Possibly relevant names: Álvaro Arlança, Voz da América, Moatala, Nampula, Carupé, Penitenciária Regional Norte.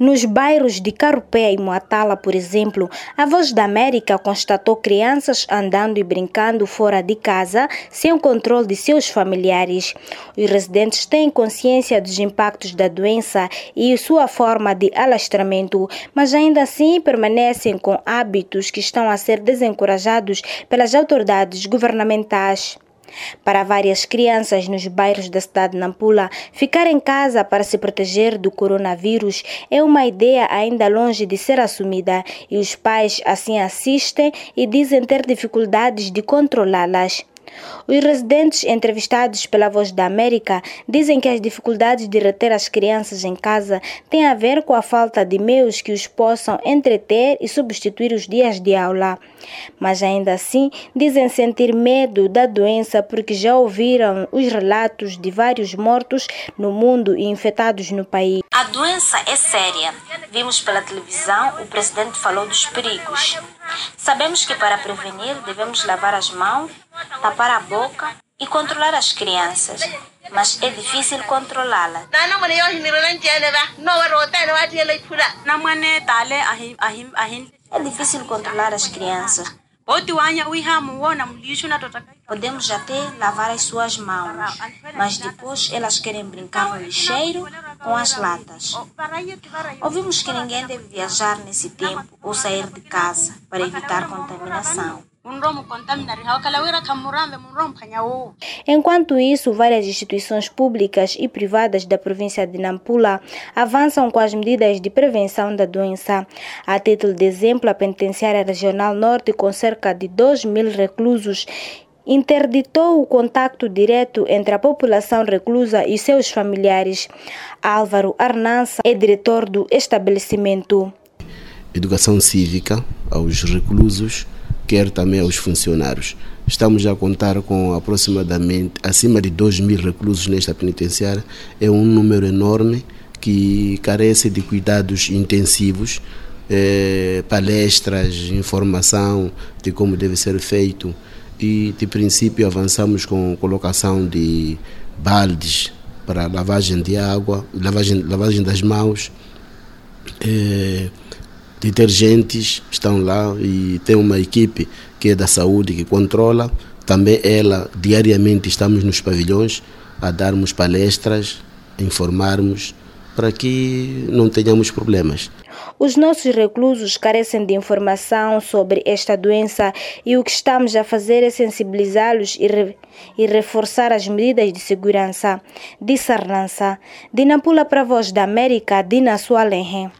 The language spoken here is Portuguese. Nos bairros de Carupé e Moatala, por exemplo, a Voz da América constatou crianças andando e brincando fora de casa sem o controle de seus familiares. Os residentes têm consciência dos impactos da doença e sua forma de alastramento, mas ainda assim permanecem com hábitos que estão a ser desencorajados pelas autoridades governamentais. Para várias crianças nos bairros da cidade de Nampula, ficar em casa para se proteger do coronavírus é uma ideia ainda longe de ser assumida e os pais assim assistem e dizem ter dificuldades de controlá-las. Os residentes entrevistados pela Voz da América dizem que as dificuldades de reter as crianças em casa têm a ver com a falta de meios que os possam entreter e substituir os dias de aula. Mas ainda assim, dizem sentir medo da doença porque já ouviram os relatos de vários mortos no mundo e infectados no país. A doença é séria. Vimos pela televisão, o presidente falou dos perigos. Sabemos que para prevenir devemos lavar as mãos, tapar a boca e controlar as crianças, mas é difícil controlá-las. É difícil controlar as crianças. Podemos até lavar as suas mãos, mas depois elas querem brincar no lixeiro com as latas. Ouvimos que ninguém deve viajar nesse tempo ou sair de casa para evitar contaminação. Enquanto isso, várias instituições públicas e privadas da província de Nampula avançam com as medidas de prevenção da doença. A título de exemplo, a Penitenciária Regional Norte, com cerca de 2.000 reclusos, interditou o contacto direto entre a população reclusa e seus familiares. Álvaro Arlança é diretor do estabelecimento. Educação cívica aos reclusos, quer também aos funcionários. Estamos a contar com aproximadamente acima de 2.000 reclusos nesta penitenciária. É um número enorme que carece de cuidados intensivos, palestras, informação de como deve ser feito. E, de princípio, avançamos com colocação de baldes para lavagem de água, lavagem das mãos, detergentes estão lá e tem uma equipe que é da saúde que controla. Também ela, diariamente, estamos nos pavilhões a darmos palestras, a informarmos para que não tenhamos problemas. Os nossos reclusos carecem de informação sobre esta doença e o que estamos a fazer é sensibilizá-los e reforçar as medidas de segurança. De Sarlança, de Nampula para a Voz da América, de Nassualenhen.